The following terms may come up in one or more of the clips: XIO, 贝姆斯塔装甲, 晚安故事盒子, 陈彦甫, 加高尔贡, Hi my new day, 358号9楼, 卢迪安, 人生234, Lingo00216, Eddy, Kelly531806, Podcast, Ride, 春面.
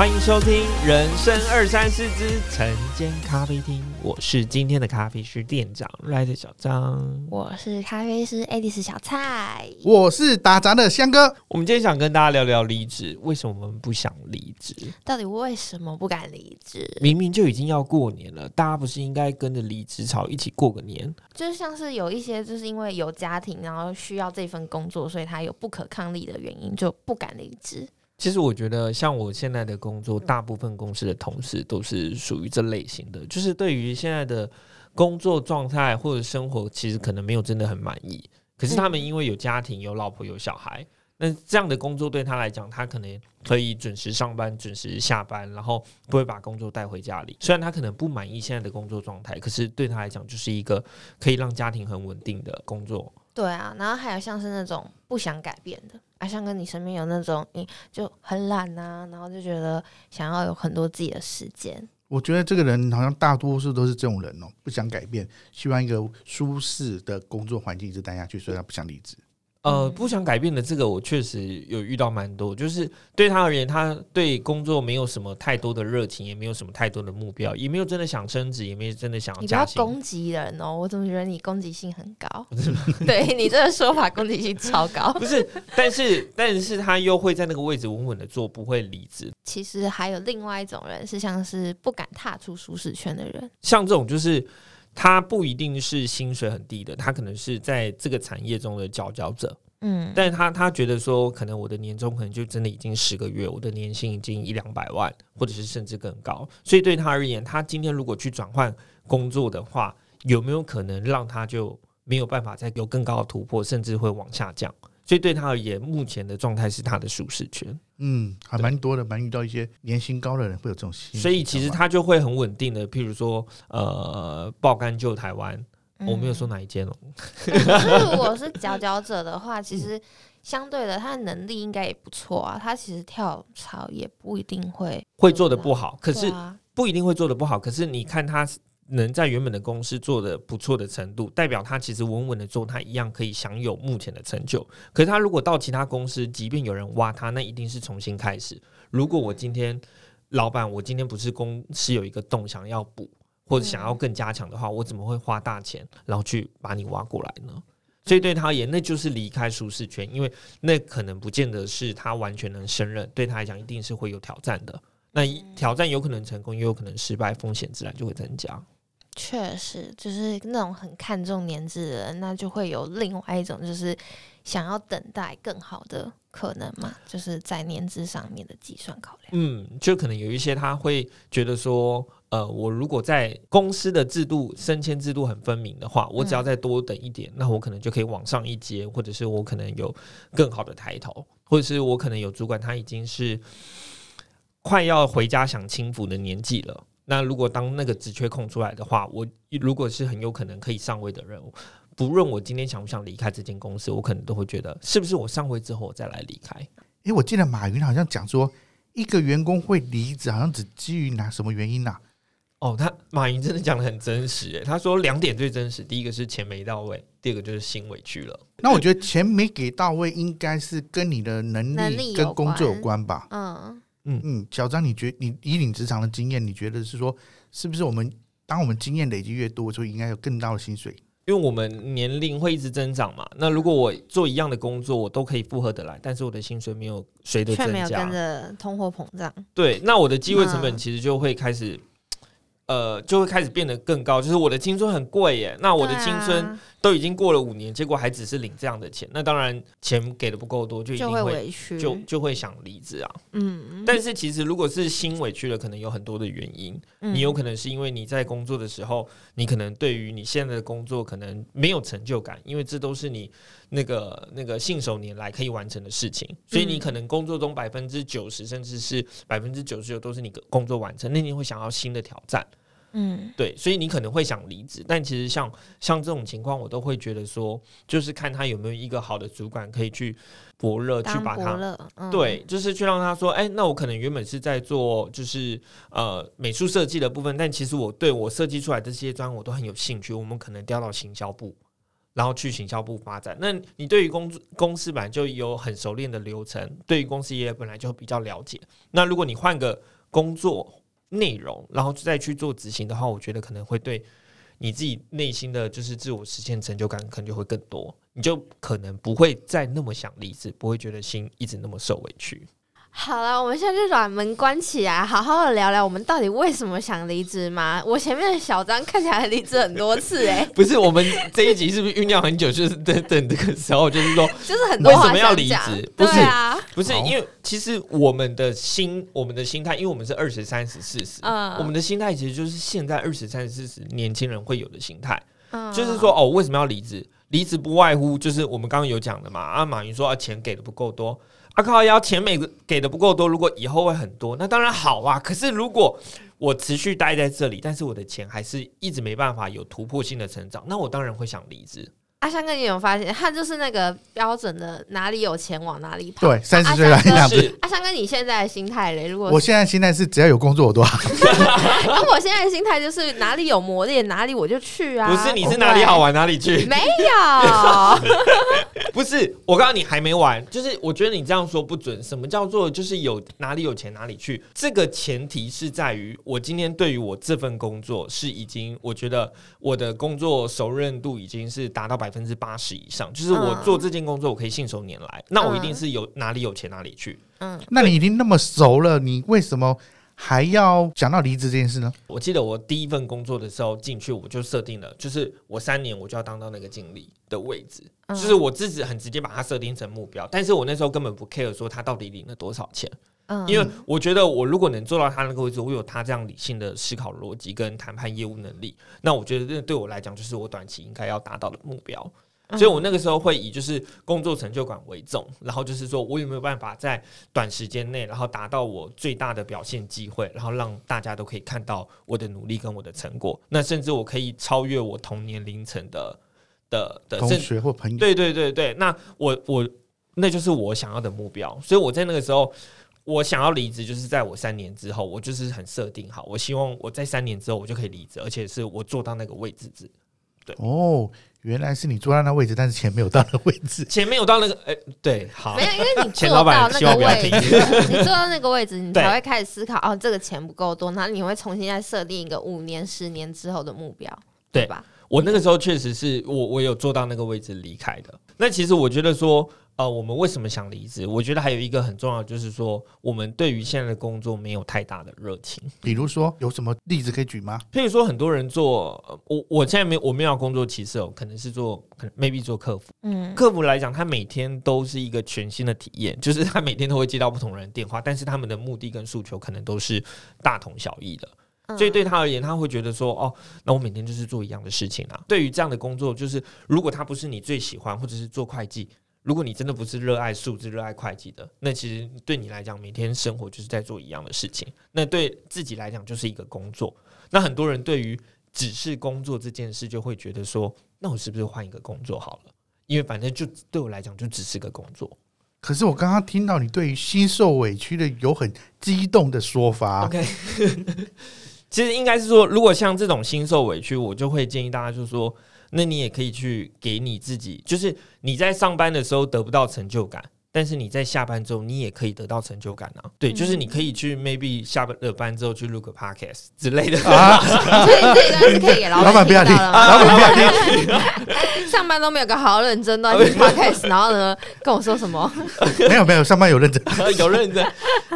欢迎收听人生234之晨间咖啡厅，我是今天的咖啡师店长 Ride 小张，我是咖啡师 Eddy 小蔡，我是打杂的香哥。我们今天想跟大家聊聊离职，为什么我们不想离职？到底为什么不敢离职？明明就已经要过年了，大家不是应该跟着离职潮一起过个年？就像是有一些就是因为有家庭，然后需要这份工作，所以他有不可抗力的原因就不敢离职。其实我觉得像我现在的工作，大部分公司的同事都是属于这类型的，就是对于现在的工作状态或者生活其实可能没有真的很满意，可是他们因为有家庭有老婆有小孩，那这样的工作对他来讲，他可能可以准时上班准时下班，然后不会把工作带回家里。虽然他可能不满意现在的工作状态，可是对他来讲就是一个可以让家庭很稳定的工作。对啊，然后还有像是那种不想改变的啊，像跟你身边有那种就很懒啊，然后就觉得想要有很多自己的时间。我觉得这个人好像大多数都是这种人哦，不想改变，希望一个舒适的工作环境一直待下去，所以他不想离职。不想改变的这个我确实有遇到蛮多，就是对他而言，他对工作没有什么太多的热情，也没有什么太多的目标，也没有真的想升职，也没有真的想要加薪。你不要攻击人哦，我怎么觉得你攻击性很高？对，你这个说法攻击性超高。不是，但是他又会在那个位置稳稳的做，不会离职。其实还有另外一种人是像是不敢踏出舒适圈的人，像这种就是他不一定是薪水很低的，他可能是在这个产业中的佼佼者，但是他觉得说可能我的年终可能就真的已经10个月，我的年薪已经100-200万或者是甚至更高，所以对他而言，他今天如果去转换工作的话，有没有可能让他就没有办法再有更高的突破，甚至会往下降？所以对他而言，目前的状态是他的舒适圈。还蛮多的，蛮遇到一些年薪高的人会有这种心理，所以其实他就会很稳定的，譬如说爆肝救台湾，我没有说哪一间哦。如果是佼佼者的话，其实相对的他的能力应该也不错啊，他其实跳槽也不一定会做得不好，可是不一定会做得不好，可是你看他能在原本的公司做的不错的程度，代表他其实稳稳的做，他一样可以享有目前的成就。可是他如果到其他公司，即便有人挖他，那一定是重新开始。如果我今天老板，我今天不是公司有一个洞想要补或者想要更加强的话，我怎么会花大钱然后去把你挖过来呢？所以对他而言，那就是离开舒适圈，因为那可能不见得是他完全能胜任，对他来讲一定是会有挑战的。那挑战有可能成功，也有可能失败，风险自然就会增加。确实，就是那种很看重年资的人，那就会有另外一种，就是想要等待更好的可能嘛，就是在年资上面的计算考量。就可能有一些他会觉得说，我如果在公司的制度升迁制度很分明的话，我只要再多等一点，那我可能就可以往上一阶，或者是我可能有更好的抬头，或者是我可能有主管他已经是快要回家享清福的年纪了。那如果当那个职缺空出来的话，我如果是很有可能可以上位的人，不论我今天想不想离开这间公司，我可能都会觉得是不是我上位之后我再来离开。我记得马云好像讲说一个员工会离职好像只基于哪什么原因啊？马云真的讲得很真实耶，他说2点最真实，第一个是钱没到位，第二个就是心委屈了。那我觉得钱没给到位应该是跟你的能力跟工作有关吧。小张，你以你职场的经验，你觉得是说，是不是我们当我们经验累积越多，就应该有更高的薪水？因为我们年龄会一直增长嘛。那如果我做一样的工作，我都可以负荷得来，但是我的薪水没有随着增加，却没有跟着通货膨胀。对，那我的机会成本其实就会开始，就会开始变得更高。就是我的青春很贵耶，那我的青春都已经过了5年，结果还只是领这样的钱，那当然钱给的不够多，就一定会委屈，就会想离职啊。但是其实如果是心委屈了，可能有很多的原因。你有可能是因为你在工作的时候，你可能对于你现在的工作可能没有成就感，因为这都是你那个信手拈来可以完成的事情，所以你可能工作中90%甚至是99%都是你工作完成，那你会想要新的挑战。对，所以你可能会想离职，但其实像这种情况，我都会觉得说，就是看他有没有一个好的主管可以去伯乐，去把他，对，就是去让他说，那我可能原本是在做就是美术设计的部分，但其实我对我设计出来的这些专案我都很有兴趣，我们可能调到行销部，然后去行销部发展。那你对于公司本来就有很熟练的流程，对于公司也本来就比较了解，那如果你换个工作内容然后再去做执行的话，我觉得可能会对你自己内心的就是自我实现成就感可能就会更多，你就可能不会再那么想离职，不会觉得心一直那么受委屈。好了，我们现在就把门关起来，好好的聊聊我们到底为什么想离职吗？我前面的小张看起来离职很多次不是，我们这一集是不是酝酿很久？就是等这个时候，就是说，就是很多话想讲为什么要离职？不是，对啊，不是，因为其实我们的心态，因为我们是20、30、40，我们的心态其实就是现在20、30、40年轻人会有的心态，就是说哦，为什么要离职？离职不外乎就是我们刚刚有讲的嘛，马云说钱给的不够多。靠腰钱给的不够多，如果以后会很多那当然好啊，可是如果我持续待在这里但是我的钱还是一直没办法有突破性的成长，那我当然会想离职。阿香哥，你有发现他就是那个标准的哪里有钱往哪里跑。对，30岁来讲是阿香哥，你现在的心态嘞？如果我现在心态是只要有工作我都好那我现在的心态就是哪里有磨练哪里我就去啊。不是，你是哪里好玩哪里去。没有不是，我告诉你还没完，就是我觉得你这样说不准。什么叫做就是有哪里有钱哪里去？这个前提是在于我今天对于我这份工作是已经，我觉得我的工作熟认度已经是达到80%以上，就是我做这件工作我可以信手拈来，那我一定是有哪里有钱哪里去。那你已经那么熟了，你为什么还要讲到离职这件事呢？我记得我第一份工作的时候进去，我就设定了，就是我3年我就要当到那个经理的位置，就是我自己很直接把它设定成目标，但是我那时候根本不 care 说他到底领了多少钱，因为我觉得我如果能做到他那个位置，我有他这样理性的思考逻辑跟谈判业务能力，那我觉得这对我来讲就是我短期应该要达到的目标。所以我那个时候会以就是工作成就感为重，然后就是说我有没有办法在短时间内然后达到我最大的表现机会，然后让大家都可以看到我的努力跟我的成果，那甚至我可以超越我同年龄层的同学或朋友。对对对对，那我那就是我想要的目标。所以我在那个时候我想要离职，就是在我3年之后，我就是很设定好，我希望我在3年之后我就可以离职，而且是我做到那个位置。对哦，原来是你坐到那位置，但是钱没有到那位置，钱没有到那个，对，好，没有，因为你坐到那个位置，你坐到那个位置，你才会开始思考，哦，这个钱不够多，那你会重新再设定一个5年、10年之后的目标，对吧？我那个时候确实是我有坐到那个位置离开的。那其实我觉得说，我们为什么想离职？我觉得还有一个很重要的就是说，我们对于现在的工作没有太大的热情。比如说，有什么例子可以举吗？譬如说，很多人做我现在没有要工作歧视哦，可能是做客服。客服来讲，他每天都是一个全新的体验，就是他每天都会接到不同人的电话，但是他们的目的跟诉求可能都是大同小异的。所以对他而言，他会觉得说，哦，那我每天就是做一样的事情啊。对于这样的工作，就是如果他不是你最喜欢，或者是做会计。如果你真的不是热爱数字热爱会计的，那其实对你来讲每天生活就是在做一样的事情，那对自己来讲就是一个工作。那很多人对于只是工作这件事就会觉得说，那我是不是换一个工作好了，因为反正就对我来讲就只是个工作。可是我刚刚听到你对于心受委屈的有很激动的说法。 OK 其实应该是说，如果像这种心受委屈，我就会建议大家就是说，那你也可以去给你自己，就是你在上班的时候得不到成就感，但是你在下班之后你也可以得到成就感啊。对，就是你可以去 maybe 下班之后去录个 podcast 之类的所以这一段是可以给老板听到的吗？老板不要听上班都没有个好认真都在听 podcast 然后呢跟我说什么没有上班有认真有认真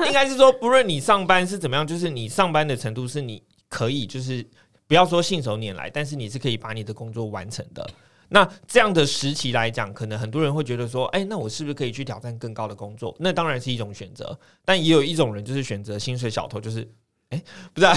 应该是说，不论你上班是怎么样，就是你上班的程度是你可以就是不要说信手拈来，但是你是可以把你的工作完成的。那这样的时期来讲，可能很多人会觉得说，那我是不是可以去挑战更高的工作？那当然是一种选择，但也有一种人就是选择薪水小偷，就是不是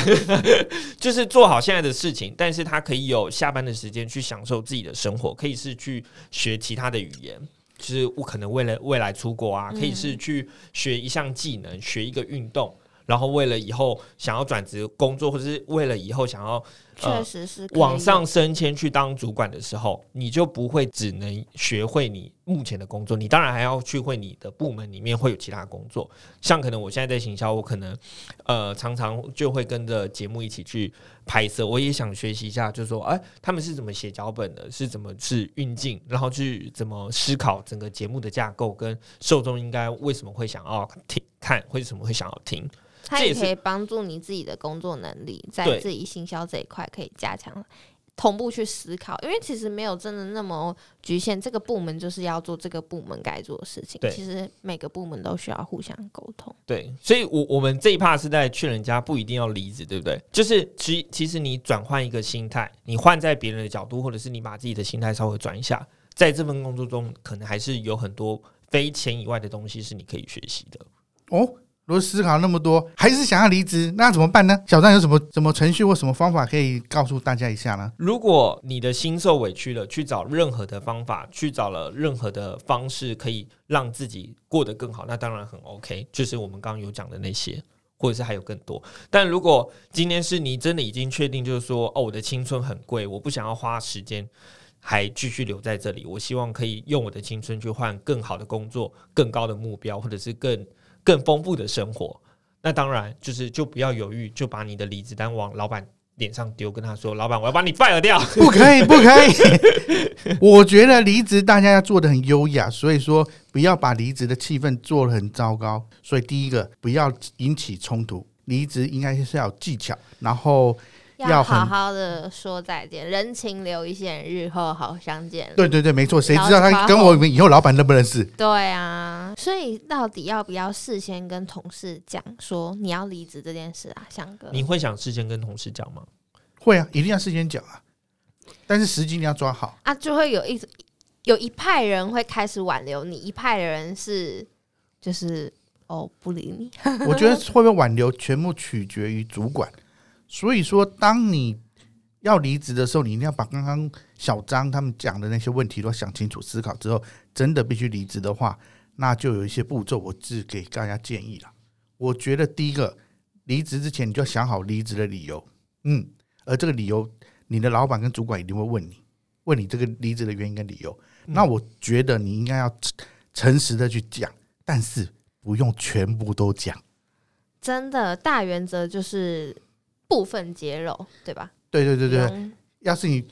就是做好现在的事情，但是他可以有下班的时间去享受自己的生活，可以是去学其他的语言，就是我可能为了未来出国啊，可以是去学一项技能，学一个运动，然后为了以后想要转职工作，或者是为了以后想要确实是往上升迁去当主管的时候，你就不会只能学会你目前的工作，你当然还要去会你的部门里面会有其他工作，像可能我现在在行销，我可能常常就会跟着节目一起去拍摄，我也想学习一下，就是说他们是怎么写脚本的，是怎么去运镜，然后去怎么思考整个节目的架构跟受众应该为什么会想要听看，为什么会想要听，它也可以帮助你自己的工作能力在自己行销这一块可以加强，同步去思考，因为其实没有真的那么局限，这个部门就是要做这个部门该做的事情，其实每个部门都需要互相沟通。对，所以我们这一 part 是在劝人家不一定要离职，对不对？就是其实你转换一个心态，你换在别人的角度，或者是你把自己的心态稍微转一下，在这份工作中可能还是有很多非钱以外的东西是你可以学习的。哦，如果思考那么多还是想要离职，那怎么办呢？小张有什么程序或什么方法可以告诉大家一下呢？如果你的心受委屈了，去找任何的方法，去找了任何的方式可以让自己过得更好，那当然很 OK， 就是我们刚刚有讲的那些，或者是还有更多。但如果今天是你真的已经确定，就是说我的青春很贵，我不想要花时间还继续留在这里，我希望可以用我的青春去换更好的工作，更高的目标，或者是更丰富的生活，那当然就不要犹豫，就把你的离职单往老板脸上丢，跟他说：“老板，我要把你 fire 掉。”不可以，不可以。我觉得离职大家要做得很优雅，所以说不要把离职的气氛做得很糟糕。所以第一个，不要引起冲突，离职应该是要有技巧，然后要好好的说再见，人情留一线，日后好相见。对对对，没错，谁知道他跟我们以后老板认不认识？对啊，所以到底要不要事先跟同事讲说你要离职这件事啊？翔哥，你会想事先跟同事讲吗？会啊，一定要事先讲啊，但是时机你要抓好啊。就会有一派人会开始挽留你，一派的人是就是不理你。我觉得会不会挽留全部取决于主管。所以说当你要离职的时候，你一定要把刚刚小张他们讲的那些问题都想清楚，思考之后真的必须离职的话，那就有一些步骤我只给大家建议了。我觉得第一个，离职之前你就要想好离职的理由，而这个理由你的老板跟主管一定会问你这个离职的原因跟理由，那我觉得你应该要诚实的去讲，但是不用全部都讲。真的大原则就是部分揭露，对吧？对对对对，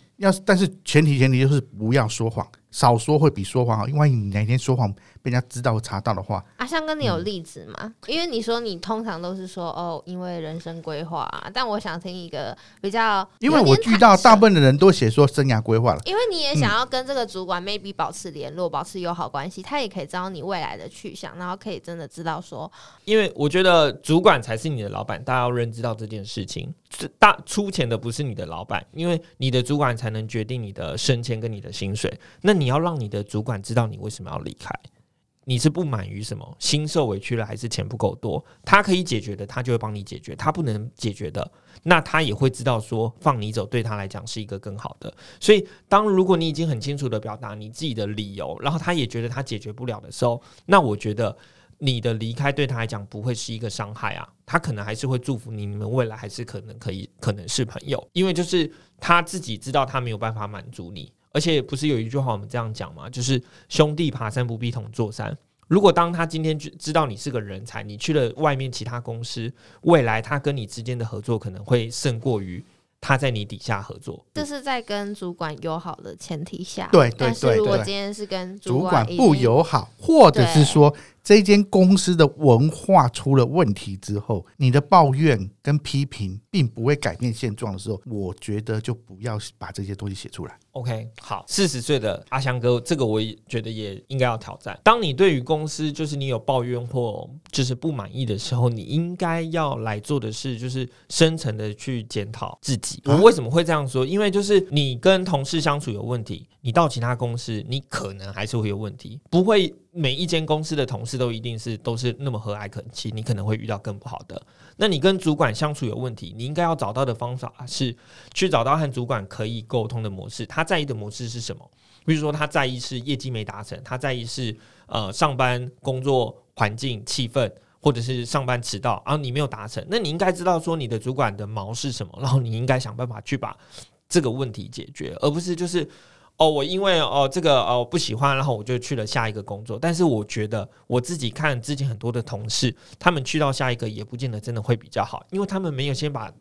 但是前提就是不要说谎，少说会比说谎好，因为你哪天说谎被人家知道或查到的话。翔哥，你有例子吗？因为你说你通常都是说因为人生规划但我想听一个比较，因为我遇到大部分的人都写说生涯规划了，因为你也想要跟这个主管 maybe 保持联络，保持友好关系，他也可以知道你未来的去向，然后可以真的知道说，因为我觉得主管才是你的老板，大家要认知到这件事情，出钱的不是你的老板，因为你的主管才能决定你的升迁跟你的薪水，那你要让你的主管知道你为什么要离开，你是不满于什么，心受委屈了还是钱不够多，他可以解决的他就会帮你解决，他不能解决的那他也会知道说放你走对他来讲是一个更好的。所以如果你已经很清楚的表达你自己的理由，然后他也觉得他解决不了的时候，那我觉得你的离开对他来讲不会是一个伤害他可能还是会祝福你，你们未来还是可能是朋友，因为就是他自己知道他没有办法满足你。而且不是有一句话我们这样讲吗？就是兄弟爬山不必同坐山。如果当他今天知道你是个人才，你去了外面其他公司，未来他跟你之间的合作可能会胜过于他在你底下合作。这是在跟主管友好的前提下。对对对对。但是如果今天是跟主管不友好，或者是说这间公司的文化出了问题之后，你的抱怨跟批评并不会改变现状的时候，我觉得就不要把这些东西写出来。 OK， 好，40岁的阿翔哥，这个我觉得也应该要挑战。当你对于公司就是你有抱怨或就是不满意的时候，你应该要来做的事就是深层的去检讨自己。我为什么会这样说？因为就是你跟同事相处有问题，你到其他公司你可能还是会有问题，不会每一间公司的同事都一定是都是那么和蔼可亲，你可能会遇到更不好的。那你跟主管相处有问题，你应该要找到的方法是去找到和主管可以沟通的模式，他在意的模式是什么？比如说他在意是业绩没达成，他在意是上班工作环境气氛，或者是上班迟到，然后你没有达成，那你应该知道说你的主管的毛是什么，然后你应该想办法去把这个问题解决，而不是就是哦，我因为哦这个哦不喜欢，然后我就去了下一个工作。但是我觉得我自己看之前很多的同事，他们去到下一个也不见得真的会比较好，因为他们没有先把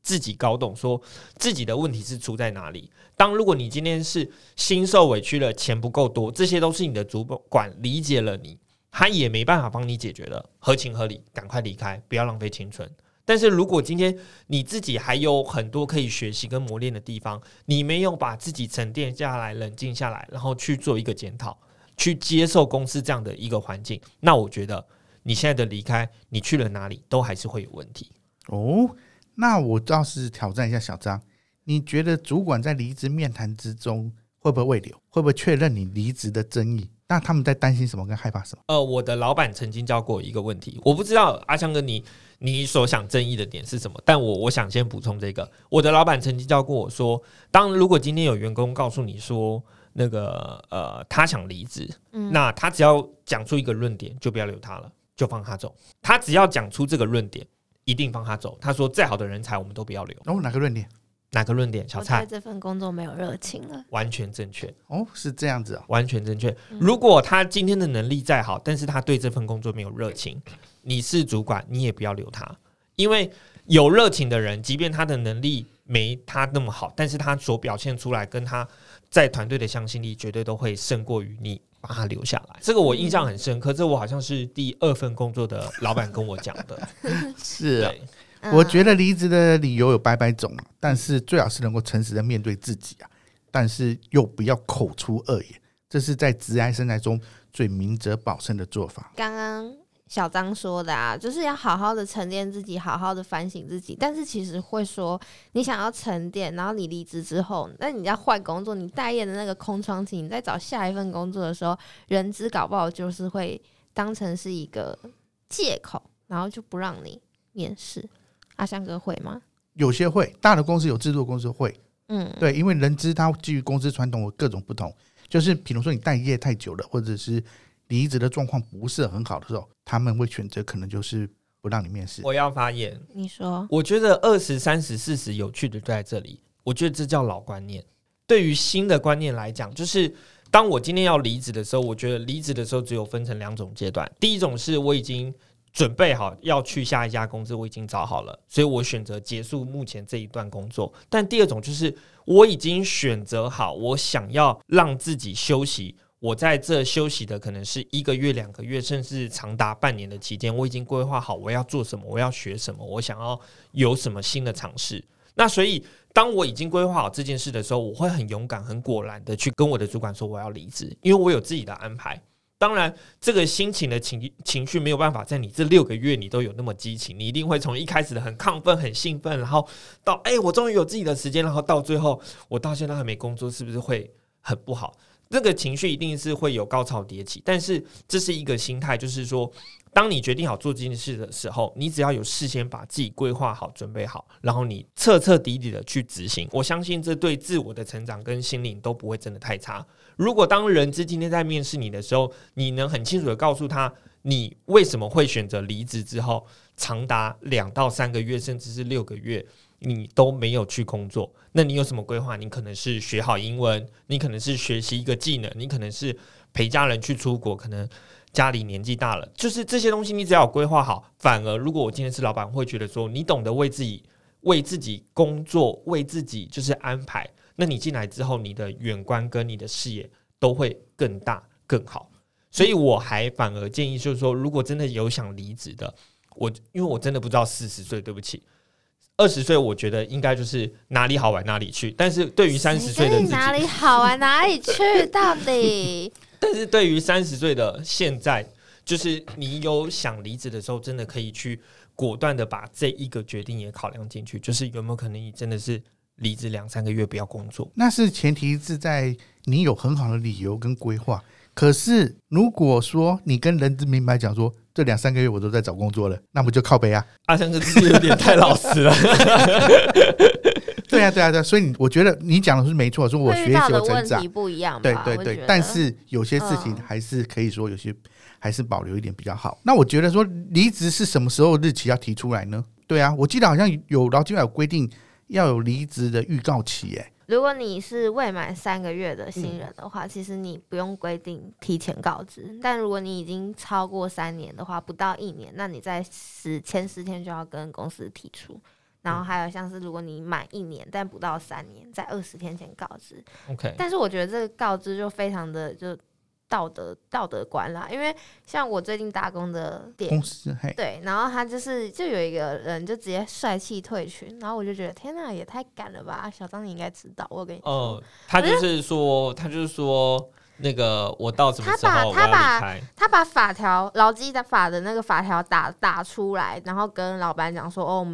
自己搞懂，说自己的问题是出在哪里。当如果你今天是心受委屈了，钱不够多，这些都是你的主管理解了你，他也没办法帮你解决了，合情合理，赶快离开，不要浪费青春。但是如果今天你自己还有很多可以学习跟磨练的地方，你没有把自己沉淀下来，冷静下来，然后去做一个检讨，去接受公司这样的一个环境，那我觉得你现在的离开，你去了哪里都还是会有问题。哦，那我倒是挑战一下小张，你觉得主管在离职面谈之中会不会慰留，会不会确认你离职的争议？那他们在担心什么跟害怕什么？我的老板曾经教过一个问题，我不知道阿强哥你所想争议的点是什么，但我想先补充这个。我的老板曾经教过我说，当如果今天有员工告诉你说那个他想离职，那他只要讲出一个论点，就不要留他了，就放他走。他只要讲出这个论点，一定放他走。他说再好的人才我们都不要留。哦，哪个论点？哪个论点？小蔡，我对这份工作没有热情了。完全正确。哦，是这样子啊，完全正确。如果他今天的能力再好，但是他对这份工作没有热情，你是主管，你也不要留他。因为有热情的人，即便他的能力没他那么好，但是他所表现出来跟他在团队的向心力，绝对都会胜过于你把他留下来。这个我印象很深刻，这我好像是第二份工作的老板跟我讲的。是啊。我觉得离职的理由有百百种，但是最好是能够诚实的面对自己啊，但是又不要口出恶言，这是在职涯生涯中最明哲保身的做法。刚刚小张说的啊，就是要好好的沉淀自己，好好的反省自己。但是其实会说你想要沉淀，然后你离职之后，那你要换工作，你待业的那个空窗期，你在找下一份工作的时候，人资搞不好就是会当成是一个借口，然后就不让你面试。阿翔哥会吗？有些会，大的公司有制度公司会，对，因为人资它基于公司传统有各种不同，就是比如说你待业太久了，或者是离职的状况不是很好的时候，他们会选择可能就是不让你面试。我要发言，你说。我觉得20、30、40有趣的就在这里，我觉得这叫老观念。对于新的观念来讲，就是当我今天要离职的时候，我觉得离职的时候只有分成两种阶段。第一种是我已经准备好要去下一家公司，我已经找好了，所以我选择结束目前这一段工作。但第二种就是我已经选择好，我想要让自己休息，我在这休息的可能是1个月、2个月，甚至长达半年的期间，我已经规划好我要做什么，我要学什么，我想要有什么新的尝试。那所以当我已经规划好这件事的时候，我会很勇敢、很果然的去跟我的主管说我要离职，因为我有自己的安排。当然这个心情的情绪没有办法在你这6个月你都有那么激情，你一定会从一开始的很亢奋、很兴奋，然后到我终于有自己的时间，然后到最后我到现在还没工作，是不是会很不好？这个情绪一定是会有高潮迭起，但是这是一个心态，就是说当你决定好做这件事的时候，你只要有事先把自己规划好、准备好，然后你彻彻底底的去执行，我相信这对自我的成长跟心灵都不会真的太差。如果当人资今天在面试你的时候，你能很清楚的告诉他你为什么会选择离职之后长达2到3个月甚至是6个月你都没有去工作，那你有什么规划？你可能是学好英文，你可能是学习一个技能，你可能是陪家人去出国，可能家里年纪大了，就是这些东西你只要有规划好。反而如果我今天是老板，会觉得说你懂得为自己工作，为自己就是安排，那你进来之后你的远观跟你的视野都会更大更好。所以我还反而建议就是说，如果真的有想离职的，因为我真的不知道40岁，对不起，20岁我觉得应该就是哪里好玩哪里去。但是对于30岁的自己，哪里好玩哪里去到底但是对于30岁的现在，就是你有想离职的时候，真的可以去果断的把这一个决定也考量进去，就是有没有可能你真的是离职2、3个月不要工作。那是前提是在你有很好的理由跟规划。可是如果说你跟人资明白讲说这2、3个月我都在找工作了，那不就靠北啊？阿翔哥是有点太老实了对啊对啊对啊，所以我觉得你讲的是没错，说我学习有成长不一样吧，对对对，但是有些事情还是可以说有些还是保留一点比较好。那我觉得说离职是什么时候日期要提出来呢？对啊，我记得好像有劳基法有规定要有离职的预告期欸。如果你是未满3个月的新人的话，其实你不用规定提前告知，但如果你已经超过3年的话，不到1年，那你在前10天就要跟公司提出。然后还有像是如果你满1年但不到3年，在20天前告知。Okay. 但是我觉得这个告知就非常的就道德观啦，因为像我最近打工的店公司，对，然后他就有一个人就直接帅气退群，然后我就觉得天哪，也太赶了吧！小张你应该知道，我跟你说，他就是说。那个我到什么时候我要离开，他把法条劳基法的那个法条 打出来，然后跟老板讲说，哦，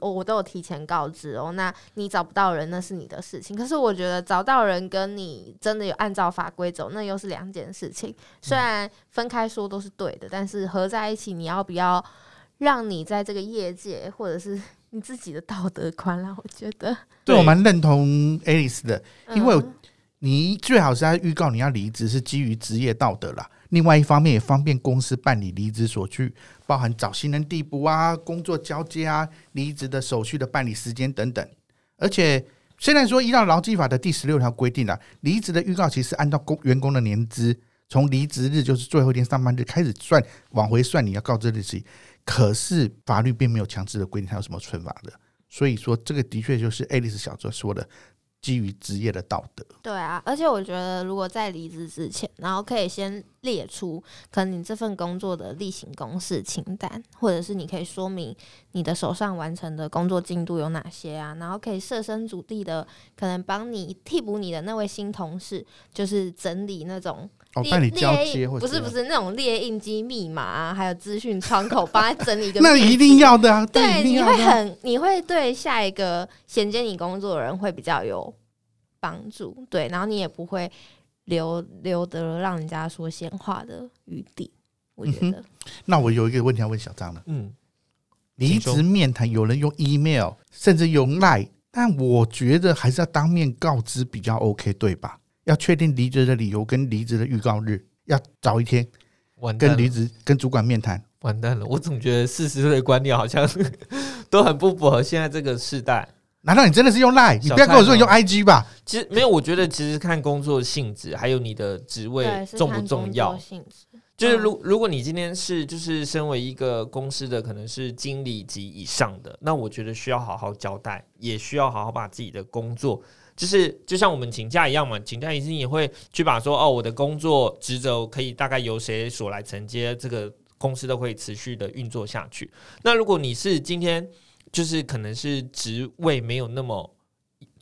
我都有提前告知哦，那你找不到人那是你的事情。可是我觉得找到人跟你真的有按照法规走那又是两件事情，虽然分开说都是对的，但是合在一起你要不要让你在这个业界或者是你自己的道德观啦，我觉得对我蛮认同 Alice 的，因为你最好是在预告你要离职是基于职业道德啦，另外一方面也方便公司办理离职手续，包含找新人递补啊、工作交接啊、离职的手续的办理时间等等。而且虽然说依照劳基法的第16条规定啦，离职的预告期是按照员工的年资，从离职日就是最后一天上班日开始算，往回算你要告知日期，可是法律并没有强制的规定它有什么惩罚的，所以说这个的确就是 Alice 小周说的基于职业的道德。对啊，而且我觉得如果在离职之前，然后可以先列出可能你这份工作的例行公事清单，或者是你可以说明你的手上完成的工作进度有哪些啊，然后可以设身处地的可能帮你替补你的那位新同事，就是整理那种帮你交接，不是那种列印机密码啊，还有资讯窗口帮他整理一个那一定要的啊，对，你会对下一个衔接你工作的人会比较有帮助，对，然后你也不会留得让人家说闲话的余地，我觉得。那我有一个问题要问小张了，离职面谈有人用 email 甚至用 LINE， 但我觉得还是要当面告知比较 OK， 对吧？要确定离职的理由跟离职的预告日，要早一天跟主管面谈。完蛋了，我总觉得40岁的观念好像都很不符合现在这个世代。难道你真的是用 LINE？ 你不要跟我说你用 IG 吧。其实没有，我觉得其实看工作性质，还有你的职位重不重要。就是如果你今天是就是身为一个公司的可能是经理级以上的，那我觉得需要好好交代，也需要好好把自己的工作。就是就像我们请假一样嘛，请假一定也会去把说哦，我的工作职责可以大概由谁所来承接，这个公司都会持续的运作下去。那如果你是今天就是可能是职位没有那么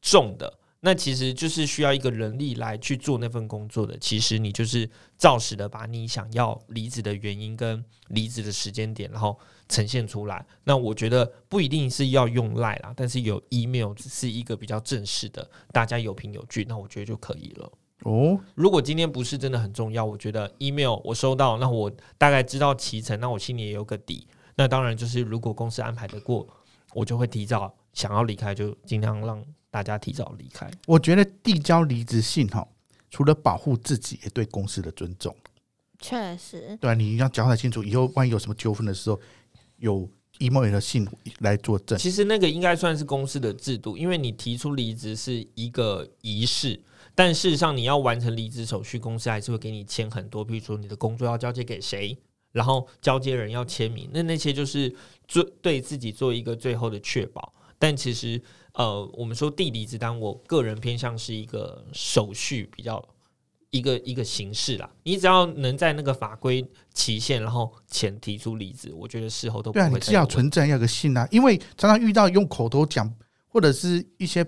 重的，那其实就是需要一个人力来去做那份工作的，其实你就是照实的把你想要离职的原因跟离职的时间点然后呈现出来。那我觉得不一定是要用 LINE 啦，但是有 email 是一个比较正式的，大家有凭有据，那我觉得就可以了。哦，如果今天不是真的很重要，我觉得 email 我收到，那我大概知道其程，那我心里也有个底。那当然就是如果公司安排得过，我就会提早想要离开，就尽量让大家提早离开。我觉得递交离职信除了保护自己，也对公司的尊重。确实，对啊，你要交代清楚，以后万一有什么纠纷的时候，有 email 的信来作证。其实那个应该算是公司的制度，因为你提出离职是一个仪式，但事实上你要完成离职手续，公司还是会给你签很多，比如说你的工作要交接给谁，然后交接人要签名，那些就是对自己做一个最后的确保。但其实我们说递离职单，我个人偏向是一个手续比较一个形式啦，你只要能在那个法规期限然后前提出离职，我觉得事后都不会再有问题。对啊，你只要存证要个信啊，因为常常遇到用口头讲或者是一些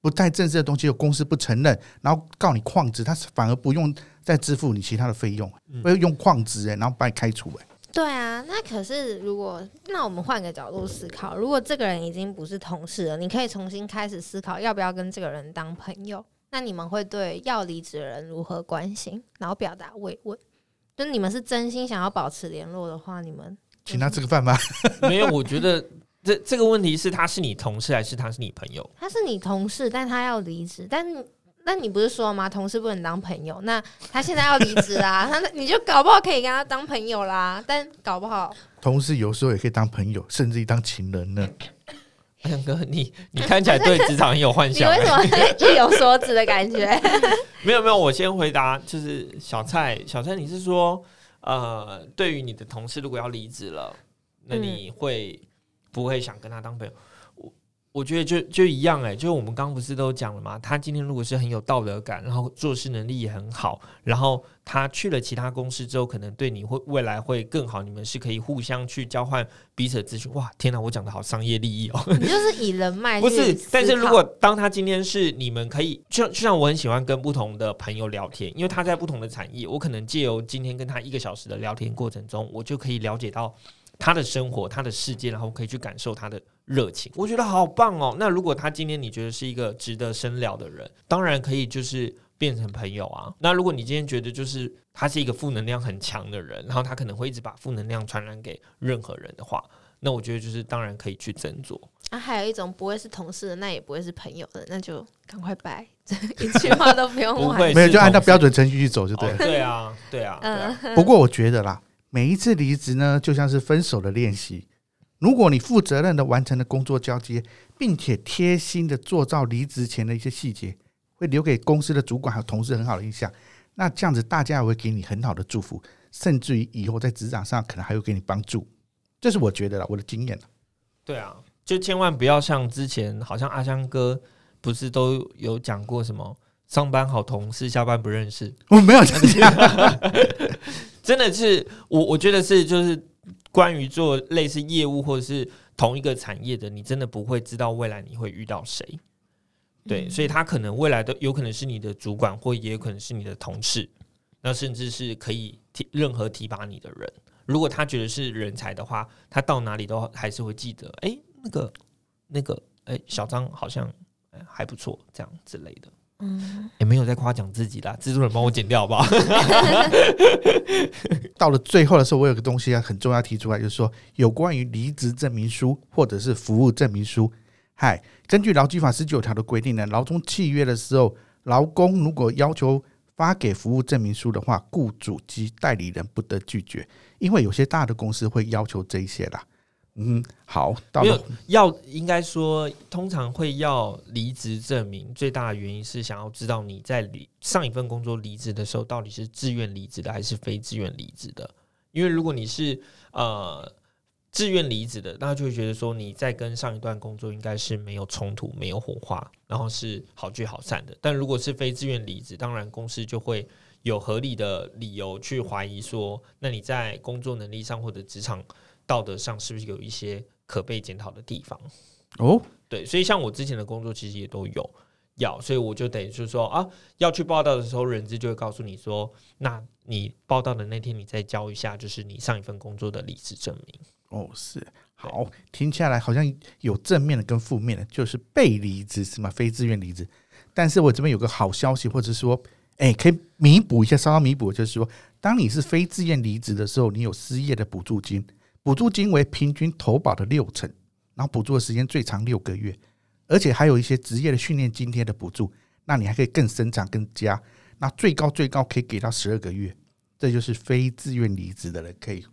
不太正式的东西，有公司不承认，然后告你旷职，他反而不用再支付你其他的费用，会用旷职然后把你开除对啊，那可是如果那我们换个角度思考，如果这个人已经不是同事了，你可以重新开始思考要不要跟这个人当朋友。那你们会对要离职的人如何关心，然后表达慰问？就你们是真心想要保持联络的话，你们请他吃个饭吧。没有，我觉得这个问题是他是你同事还是他是你朋友？他是你同事，但他要离职，但那你不是说吗？同事不能当朋友，那他现在要离职啦，你就搞不好可以跟他当朋友啦，但搞不好同事有时候也可以当朋友，甚至于当情人呢。亮哥，你看起来对职场很有幻想，你为什么意有所指的感觉？没有，我先回答，就是小蔡，你是说，对于你的同事，如果要离职了，那你会不会想跟他当朋友？我觉得就一样，就是我们刚不是都讲了嘛，他今天如果是很有道德感，然后做事能力也很好，然后他去了其他公司之后，可能对你会未来会更好，你们是可以互相去交换彼此的资讯。哇，天哪，我讲的好商业利益哦！你就是以人脉去思考。不是，但是如果当他今天是你们可以，就像我很喜欢跟不同的朋友聊天，因为他在不同的产业，我可能借由今天跟他1个小时的聊天过程中，我就可以了解到他的生活，他的世界，然后可以去感受他的热情，我觉得好棒哦。那如果他今天你觉得是一个值得深聊的人，当然可以就是变成朋友啊。那如果你今天觉得就是他是一个负能量很强的人，然后他可能会一直把负能量传染给任何人的话，那我觉得就是当然可以去斟酌啊。还有一种不会是同事的，那也不会是朋友的，那就赶快掰一句话都不用玩不没有，就按照标准程序去走就对了。对啊。不过我觉得啦，每一次离职呢，就像是分手的练习。如果你负责任的完成了工作交接，并且贴心的做到离职前的一些细节，会留给公司的主管还有同事很好的印象。那这样子大家也会给你很好的祝福，甚至于以后在职场上可能还会给你帮助。这是我觉得啦，我的经验啦。对啊，就千万不要像之前好像阿香哥不是都有讲过什么上班好同事下班不认识。我没有这样真的是我觉得是就是关于做类似业务或者是同一个产业的，你真的不会知道未来你会遇到谁。对，所以他可能未来都有可能是你的主管，或也有可能是你的同事，那甚至是可以任何提拔你的人。如果他觉得是人才的话，他到哪里都还是会记得那个小张好像还不错，这样之类的。也没有在夸奖自己啦，制作人帮我剪掉好不好到了最后的时候，我有个东西很重要提出来，就是说有关于离职证明书或者是服务证明书。根据劳基法19条的规定呢，劳动契约的时候，劳工如果要求发给服务证明书的话，雇主及代理人不得拒绝，因为有些大的公司会要求这一些啦。好，没有要，应该说通常会要离职证明，最大的原因是想要知道你在上一份工作离职的时候到底是自愿离职的还是非自愿离职的。因为如果你是自愿离职的，那就会觉得说你在跟上一段工作应该是没有冲突，没有火花，然后是好聚好散的。但如果是非自愿离职，当然公司就会有合理的理由去怀疑说，那你在工作能力上或者职场道德上是不是有一些可被检讨的地方哦？对，所以像我之前的工作其实也都有要，所以我就等于就是说要去报道的时候，人资就会告诉你说，那你报道的那天你再交一下就是你上一份工作的离职证明。哦，是。好，听下来好像有正面的跟负面的，就是被离职是吗？非自愿离职。但是我这边有个好消息，或者说可以弥补一下，稍稍弥补，就是说当你是非自愿离职的时候，你有失业的补助金，补助金为平均投保的60%，然后补助的时间最长6个月，而且还有一些职业的训练津贴的补助，那你还可以更伸长更加，那最高可以给到12个月，这就是非自愿离职的人可以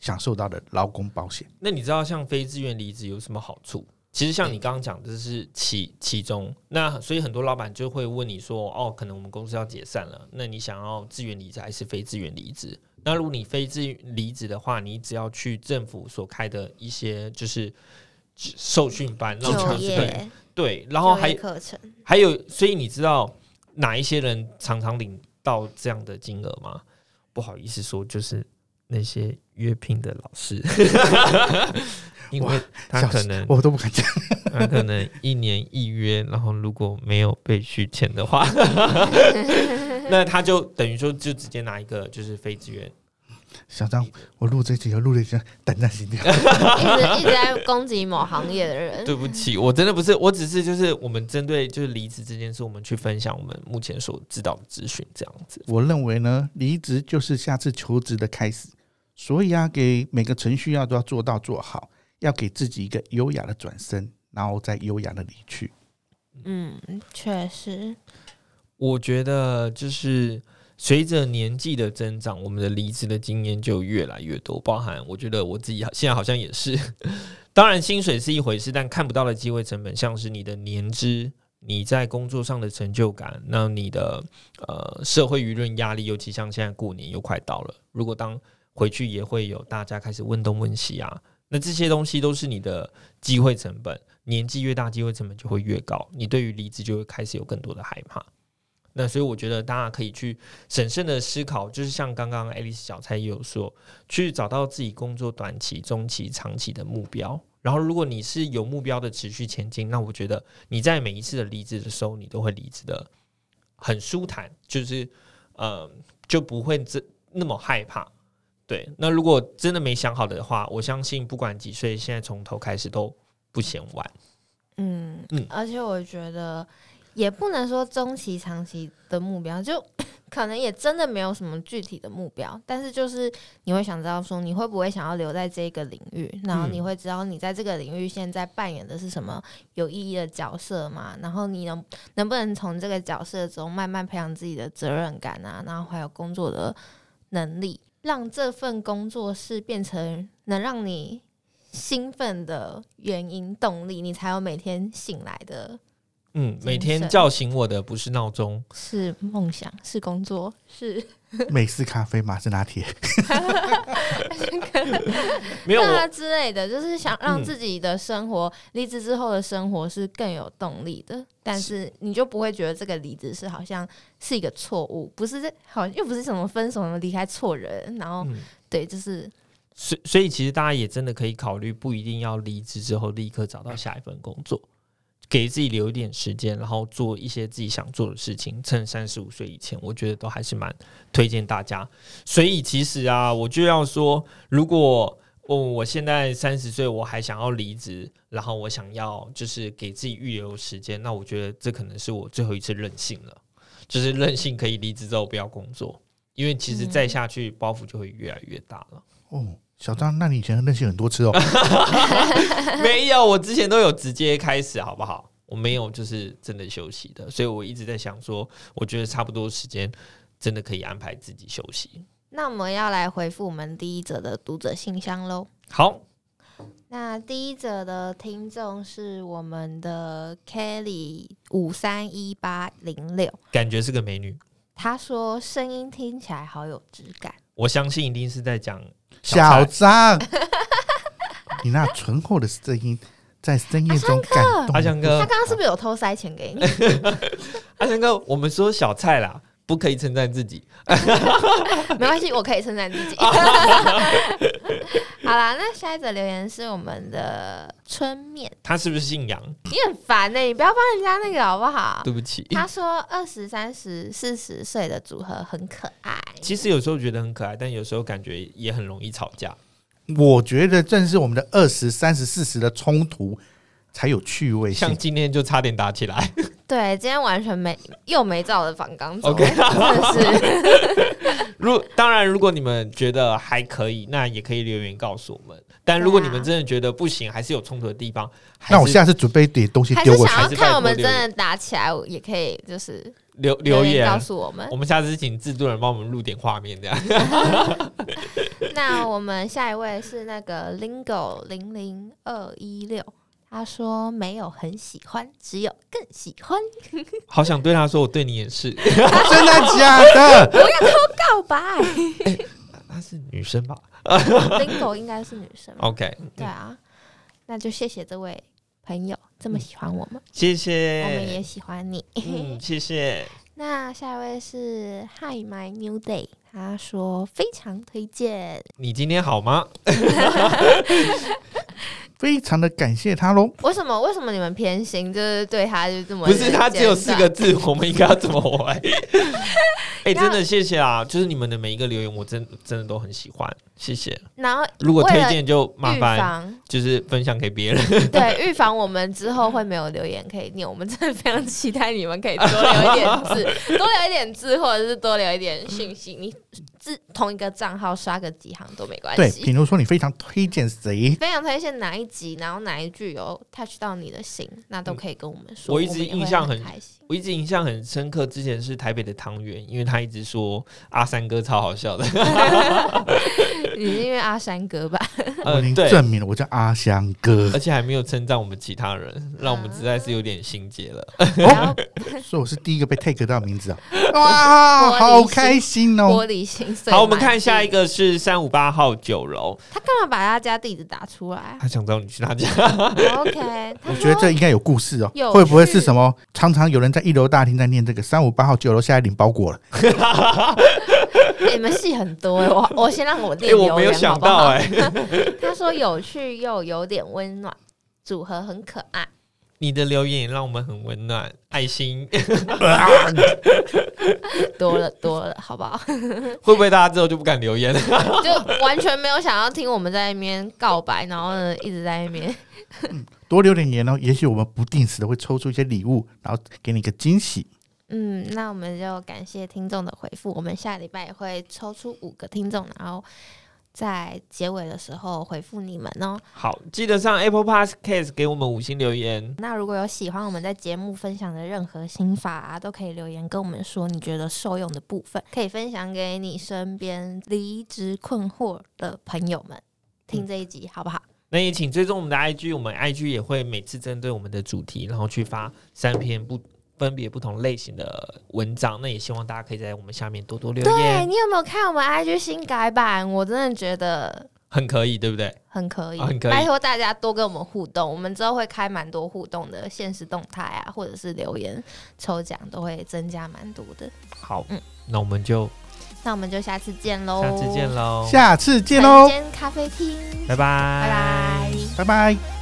享受到的劳工保险。那你知道像非自愿离职有什么好处？其实像你刚刚讲的是其中，那所以很多老板就会问你说，可能我们公司要解散了，那你想要自愿离职还是非自愿离职？那如果你非自愿离职的话，你只要去政府所开的一些就是受训班，然后对，然后还有，所以你知道哪一些人常常领到这样的金额吗？不好意思说，就是那些约聘的老师因为他可能我都不敢讲他可能1年1约，然后如果没有被续签的话那他就等于说就直接拿一个就是非自愿。小张，我录这集胆战心跳一直在攻击某行业的人对不起，我真的不是，我只是就是我们针对就是离职这件事，我们去分享我们目前所知道的资讯这样子。我认为呢，离职就是下次求职的开始，所以给每个程序要都要做到做好，要给自己一个优雅的转身，然后再优雅的离去。嗯，确实。我觉得就是随着年纪的增长，我们的离职的经验就越来越多，包含我觉得我自己现在好像也是，当然薪水是一回事，但看不到的机会成本，像是你的年资，你在工作上的成就感，那你的社会舆论压力，尤其像现在过年又快到了，如果当回去也会有大家开始问东问西啊，那这些东西都是你的机会成本，年纪越大机会成本就会越高，你对于离职就会开始有更多的害怕。那所以我觉得大家可以去审慎的思考，就是像刚刚 Alice 小蔡也有说，去找到自己工作短期、中期、长期的目标，然后如果你是有目标的持续前进，那我觉得你在每一次的离职的时候，你都会离职的很舒坦，就是就不会那么害怕。对，那如果真的没想好的话，我相信不管几岁，现在从头开始都不嫌晚。嗯，而且我觉得也不能说中期长期的目标，就可能也真的没有什么具体的目标，但是就是你会想知道说你会不会想要留在这个领域，然后你会知道你在这个领域现在扮演的是什么有意义的角色嘛，然后你能不能从这个角色中慢慢培养自己的责任感啊，然后还有工作的能力，让这份工作是变成能让你兴奋的原因动力，你才有每天醒来的。每天叫醒我的不是闹钟，是梦想，是工作，是美式咖啡吗？是拿铁没有那之类的，就是想让自己的生活离职之后的生活是更有动力的，但是你就不会觉得这个离职是好像是一个错误，不是好像又不是什么分手什么离开错人，然后对，就是所以其实大家也真的可以考虑不一定要离职之后立刻找到下一份工作，给自己留一点时间，然后做一些自己想做的事情，趁35岁以前，我觉得都还是蛮推荐大家。所以其实啊，我就要说，如果我现在30岁我还想要离职，然后我想要就是给自己预留时间，那我觉得这可能是我最后一次任性了，就是任性可以离职之后不要工作，因为其实再下去包袱就会越来越大了。小张，那你以前任性很多次哦没有，我之前都有直接开始，好不好？我没有就是真的休息的，所以我一直在想说，我觉得差不多时间真的可以安排自己休息。那我们要来回复我们第一则的读者信箱咯。好，那第一则的听众是我们的 Kelly531806， 感觉是个美女。她说声音听起来好有质感，我相信一定是在讲小张你那醇厚的声音在深夜中感动。阿翔哥，他刚刚是不是有偷塞钱给你阿翔哥，我们说小菜啦，不可以称赞自己没关系，我可以称赞自己好啦，那下一则留言是我们的春面，他是不是姓杨？你很烦欸，你不要帮人家那个好不好？对不起。他说20、30、40岁的组合很可爱，其实有时候觉得很可爱，但有时候感觉也很容易吵架。我觉得正是我们的20、30、40的冲突才有趣味性，像今天就差点打起来对，今天完全没照的反刚走 OK 真是当然如果你们觉得还可以，那也可以留言告诉我们，但如果你们真的觉得不行，还是有冲突的地方，那我下次准备点东西丢过去，还是想要看我们真的打起来也可以，就是留言告诉我们，我们下次请制作人帮我们录点画面这样那我们下一位是那个 Lingo00216，他说没有很喜欢，只有更喜欢好想对他说我对你也是真的假的不要偷告白她是女生吧Lingo 应该是女生 OK 对啊，那就谢谢这位朋友这么喜欢我们，谢谢，我们也喜欢你谢谢。那下一位是 Hi my new day，他说非常推荐。你今天好吗非常的感谢他咯。为什么你们偏心，就是对他就这么，不是他只有4个字我们应该要怎么玩哎、欸，真的谢谢啊！就是你们的每一个留言，我真的都很喜欢，谢谢。然后如果推荐就麻烦，就是分享给别人。对，预防我们之后会没有留言可以念，我们真的非常期待你们可以多留一点字，多留一点字，或者是多留一点信息。你同一个账号刷个几行都没关系。对，比如说你非常推荐谁，非常推荐哪一集，然后哪一句有 touch 到你的心，那都可以跟我们说。我一直印象很深刻，之前是台北的汤圆，因为他一直说阿三哥超好笑的。你是因为阿三哥吧？我已经证明了我叫阿香哥，而且还没有称赞我们其他人，让我们实在是有点心结了。哦、所以我是第一个被 take 到的名字啊！哇，好开心哦！玻璃心碎。好，我们看下一个是358号9楼。他干嘛把他家地址打出来？他想找你去他家。OK， 我觉得这应该有故事哦。会不会是什么？常常有人在1楼大厅在念这个358号9楼，下来领包裹了。欸、你们戏很多、欸、我先让我念留言好不好、欸、我没有想到、欸、他说有趣又有点温暖，组合很可爱，你的留言也让我们很温暖，爱心多了好不好？会不会大家之后就不敢留言了？就完全没有想要听我们在那边告白，然后呢一直在那边多留点言哦，也许我们不定时的会抽出一些礼物，然后给你一个惊喜。嗯，那我们就感谢听众的回复，我们下礼拜也会抽出5个听众，然后在结尾的时候回复你们哦。好，记得上 Apple Podcast 给我们5星留言。那如果有喜欢我们在节目分享的任何心法啊，都可以留言跟我们说你觉得受用的部分，可以分享给你身边离职困惑的朋友们听这一集、好不好？那也请追踪我们的 IG， 我们 IG 也会每次针对我们的主题然后去发3篇分别不同类型的文章，那也希望大家可以在我们下面多多留言。对，你有没有看我们 IG 新改版？我真的觉得很可以，对不对？很可以，拜托大家多跟我们互动，我们之后会开蛮多互动的限时动态啊，或者是留言抽奖都会增加蛮多的。好，那我们就下次见喽！下次见喽！下次见喽！晨间咖啡厅，拜拜拜拜拜拜。